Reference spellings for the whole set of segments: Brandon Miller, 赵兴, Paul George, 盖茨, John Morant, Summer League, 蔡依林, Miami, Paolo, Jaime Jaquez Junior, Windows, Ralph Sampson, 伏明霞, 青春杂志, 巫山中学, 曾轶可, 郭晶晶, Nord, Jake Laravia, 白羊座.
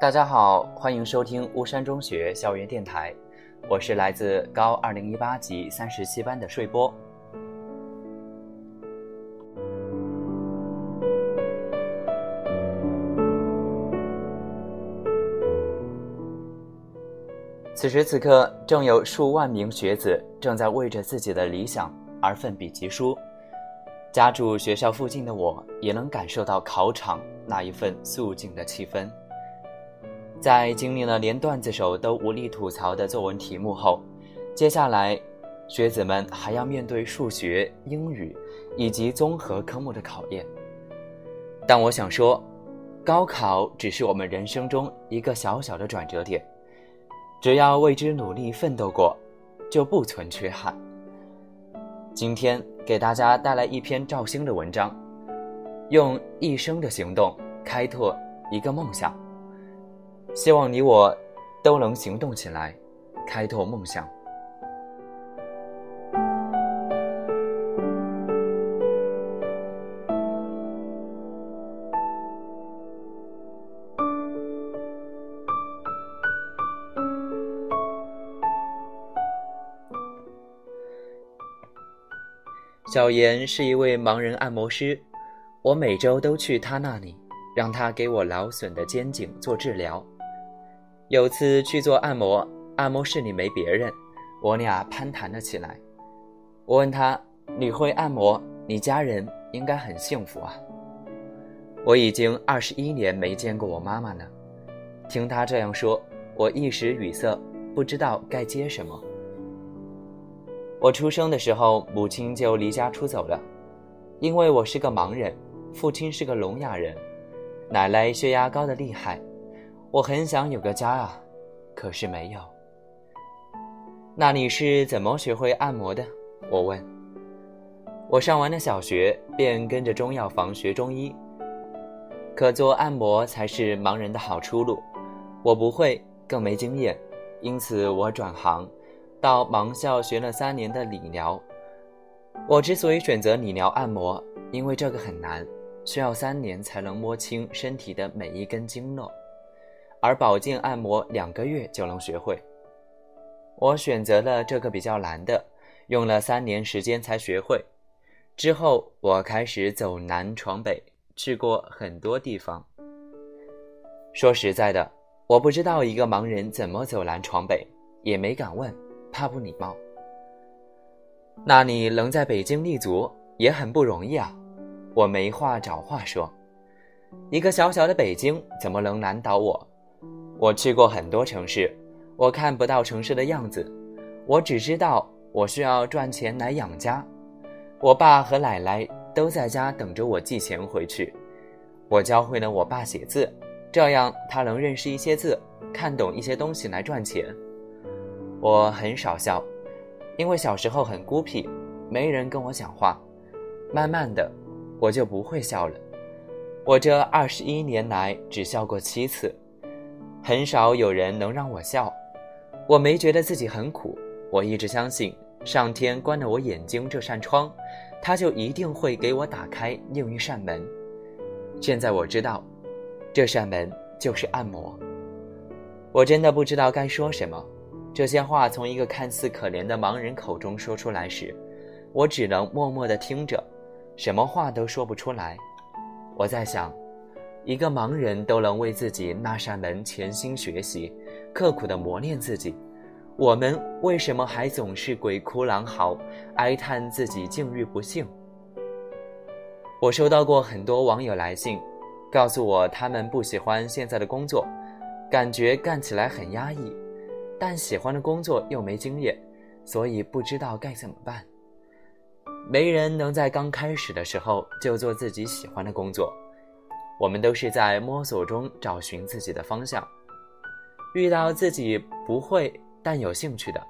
大家好，欢迎收听巫山中学校园电台，我是来自高2018级37班的睡波。此时此刻，正有数万名学子正在为着自己的理想而奋笔疾书。家住学校附近的我，也能感受到考场那一份肃静的气氛。在经历了连段子手都无力吐槽的作文题目后，接下来学子们还要面对数学、英语以及综合科目的考验。但我想说，高考只是我们人生中一个小小的转折点，只要为之努力奋斗过，就不存缺憾。今天给大家带来一篇赵兴的文章，用一生的行动开拓一个梦想。希望你我都能行动起来，开拓梦想。小严是一位盲人按摩师，我每周都去他那里，让他给我劳损的肩颈做治疗。有次去做按摩，按摩室里没别人，我俩攀谈了起来。我问他：“你会按摩，你家人应该很幸福啊。”我已经21年没见过我妈妈了。听他这样说，我一时语塞，不知道该接什么。我出生的时候，母亲就离家出走了，因为我是个盲人，父亲是个聋哑人，奶奶血压高的厉害。我很想有个家啊，可是没有。那你是怎么学会按摩的？我问。我上完了小学，便跟着中药房学中医。可做按摩才是盲人的好出路，我不会，更没经验，因此我转行，到盲校学了3年的理疗。我之所以选择理疗按摩，因为这个很难，需要3年才能摸清身体的每一根经络。而保健按摩2个月就能学会，我选择了这个比较难的，用了3年时间才学会。之后我开始走南闯北，去过很多地方。说实在的，我不知道一个盲人怎么走南闯北，也没敢问，怕不礼貌。那你能在北京立足也很不容易啊，我没话找话说。一个小小的北京怎么能难倒我？我去过很多城市，我看不到城市的样子，我只知道我需要赚钱来养家。我爸和奶奶都在家等着我寄钱回去。我教会了我爸写字，这样他能认识一些字，看懂一些东西来赚钱。我很少笑，因为小时候很孤僻，没人跟我讲话，慢慢的我就不会笑了。我这21年来只笑过7次。很少有人能让我笑，我没觉得自己很苦，我一直相信上天关了我眼睛这扇窗，他就一定会给我打开另一扇门。现在我知道，这扇门就是按摩。我真的不知道该说什么，这些话从一个看似可怜的盲人口中说出来时，我只能默默地听着，什么话都说不出来。我在想，一个盲人都能为自己那扇门潜心学习，刻苦地磨练自己，我们为什么还总是鬼哭狼嚎，哀叹自己境遇不幸？我收到过很多网友来信，告诉我他们不喜欢现在的工作，感觉干起来很压抑，但喜欢的工作又没经验，所以不知道该怎么办。没人能在刚开始的时候就做自己喜欢的工作，我们都是在摸索中找寻自己的方向，遇到自己不会但有兴趣的，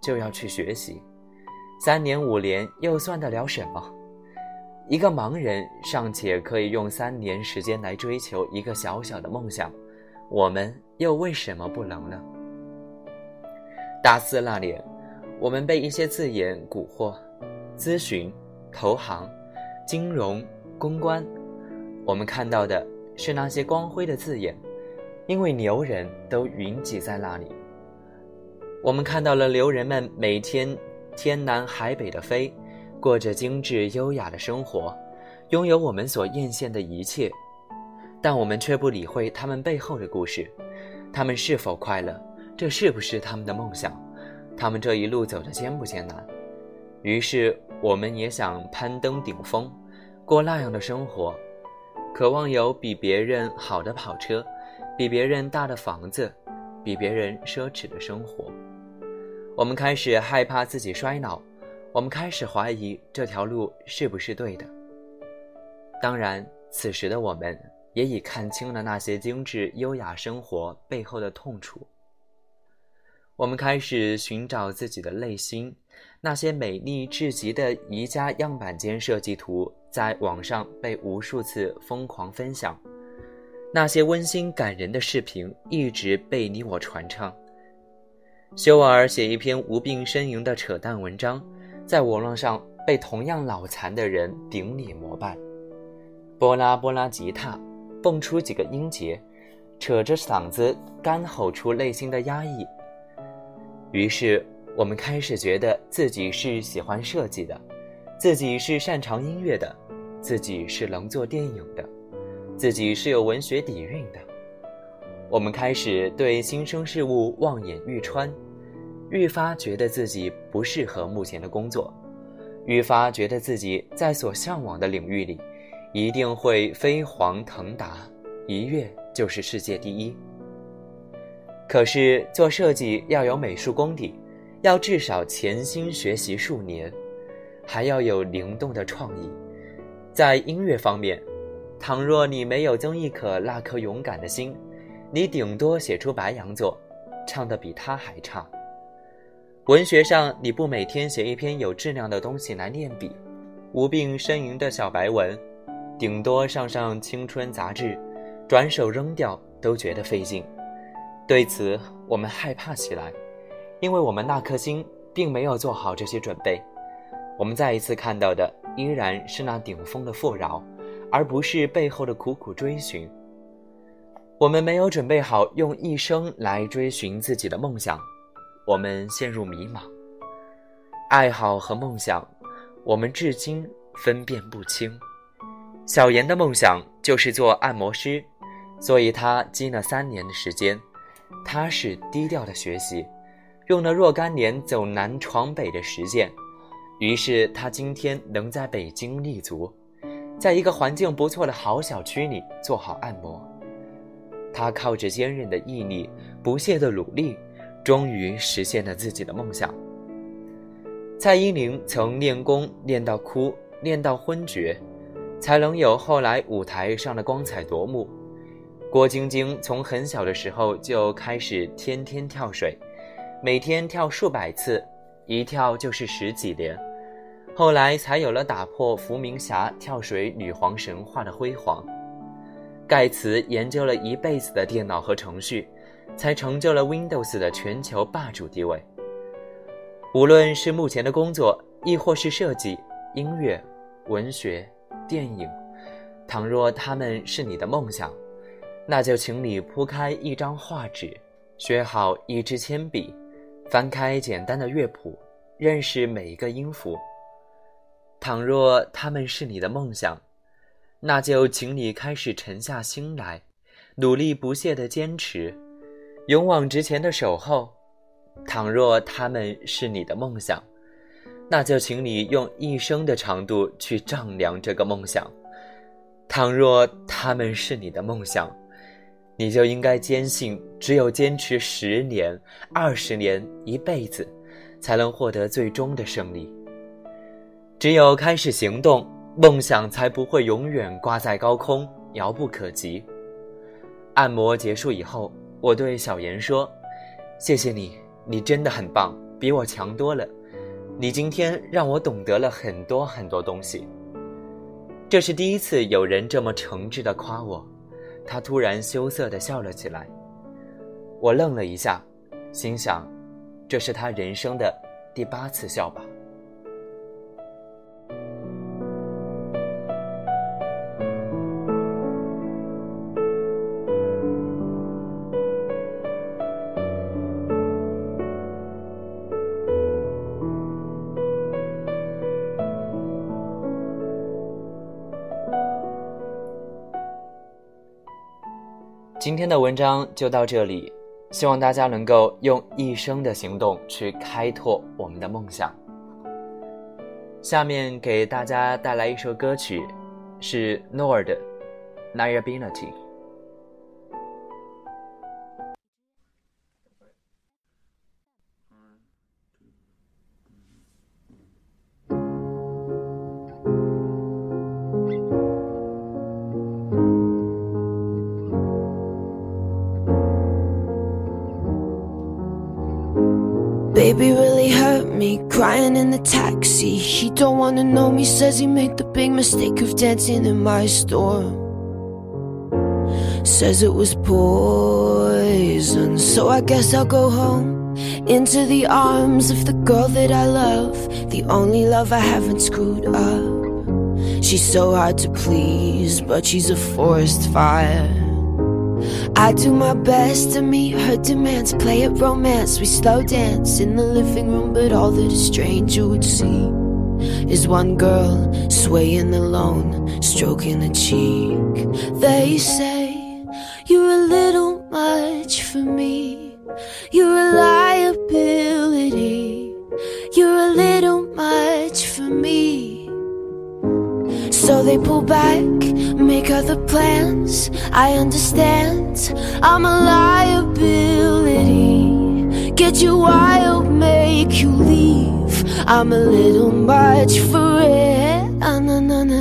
就要去学习，3年5年又算得了什么？一个盲人尚且可以用3年时间来追求一个小小的梦想，我们又为什么不能呢？大四那年，我们被一些字眼蛊惑，咨询、投行、金融、公关，我们看到的是那些光辉的字眼，因为牛人都云集在那里。我们看到了牛人们每天天南海北的飞，过着精致优雅的生活，拥有我们所艳羡的一切，但我们却不理会他们背后的故事。他们是否快乐？这是不是他们的梦想？他们这一路走得艰不艰难？于是我们也想攀登顶峰，过那样的生活，渴望有比别人好的跑车，比别人大的房子，比别人奢侈的生活。我们开始害怕自己衰老，我们开始怀疑这条路是不是对的。当然，此时的我们也已看清了那些精致优雅生活背后的痛楚。我们开始寻找自己的内心，那些美丽至极的宜家样板间设计图在网上被无数次疯狂分享，那些温馨感人的视频一直被你我传唱。修尔写一篇无病呻吟的扯淡文章，在网络上被同样脑残的人顶礼膜拜。波拉波拉吉他蹦出几个音节，扯着嗓子干吼出内心的压抑。于是我们开始觉得自己是喜欢设计的，自己是擅长音乐的，自己是能做电影的，自己是有文学底蕴的。我们开始对新生事物望眼欲穿，愈发觉得自己不适合目前的工作，愈发觉得自己在所向往的领域里一定会飞黄腾达，一跃就是世界第一。可是做设计要有美术功底，要至少潜心学习数年，还要有灵动的创意。在音乐方面，倘若你没有曾轶可那颗勇敢的心，你顶多写出白羊座，唱得比他还差。文学上，你不每天写一篇有质量的东西来练笔，无病呻吟的小白文，顶多上青春杂志，转手扔掉都觉得费劲。对此我们害怕起来，因为我们那颗心并没有做好这些准备。我们再一次看到的依然是那顶峰的富饶，而不是背后的苦苦追寻。我们没有准备好用一生来追寻自己的梦想，我们陷入迷茫。爱好和梦想，我们至今分辨不清。小严的梦想就是做按摩师，所以他积了3年的时间，他是低调的学习，用了若干年走南闯北的实践。于是他今天能在北京立足，在一个环境不错的好小区里做好按摩。他靠着坚韧的毅力，不懈的努力，终于实现了自己的梦想。蔡依林曾练功练到哭，练到昏厥，才能有后来舞台上的光彩夺目。郭晶晶从很小的时候就开始天天跳水，每天跳数百次，一跳就是10几年，后来才有了打破伏明霞跳水女皇神话的辉煌。盖茨研究了一辈子的电脑和程序，才成就了 Windows 的全球霸主地位。无论是目前的工作，亦或是设计、音乐、文学、电影，倘若他们是你的梦想，那就请你铺开一张画纸，学好一支铅笔，翻开简单的乐谱，认识每一个音符。倘若他们是你的梦想，那就请你开始沉下心来，努力不懈地坚持，勇往直前的守候。倘若他们是你的梦想，那就请你用一生的长度去丈量这个梦想。倘若他们是你的梦想，你就应该坚信，只有坚持10年、20年、一辈子，才能获得最终的胜利。只有开始行动，梦想才不会永远挂在高空，遥不可及。按摩结束以后，我对小严说：“谢谢你，你真的很棒，比我强多了，你今天让我懂得了很多很多东西。这是第一次有人这么诚挚地夸我，他突然羞涩地笑了起来。我愣了一下，心想，这是他人生的第8次笑吧。今天的文章就到这里，希望大家能够用一生的行动去开拓我们的梦想。下面给大家带来一首歌曲，是 Nord Nirability。Baby really hurt me, crying in the taxi. He don't wanna know me, says he made the big mistake of dancing in my store. Says it was poison, so I guess I'll go home, into the arms of the girl that I love, the only love I haven't screwed up. She's so hard to please, but she's a forest fire. I do my best to meet her demands, play at romance, we slow dance in the living room, but all that a stranger would see is one girl swaying alone, stroking her cheek. They say, you're a little much for me, you're a liability, you're a little much for me. So they pull back, make other plans. I understand, I'm a liability. Get you wild, make you leave. I'm a little much for everyone.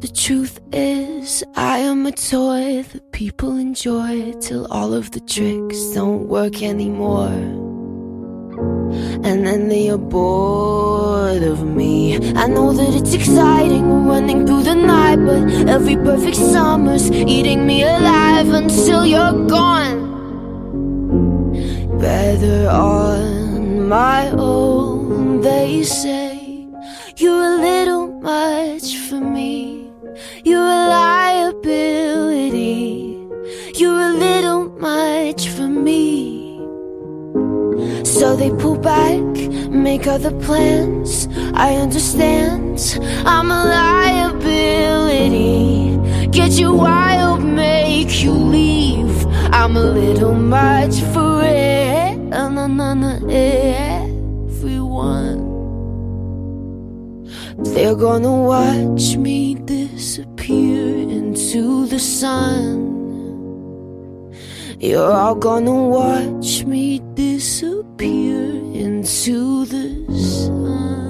The truth is, I am a toy that people enjoy till all of the tricks don't work anymore. And then they are bored of me. I know that it's exciting running through the night, but every perfect summer's eating me alive until you're gone. Better on my own. They say, you're a little much for me, you're a liability, you're a little much for me. So they pull back, make other plans. I understand, I'm a liability. Get you wild, make you leave. I'm a little much for everyone. They're gonna watch me disappear into the sun. You're all gonna watch me disappear into the sun.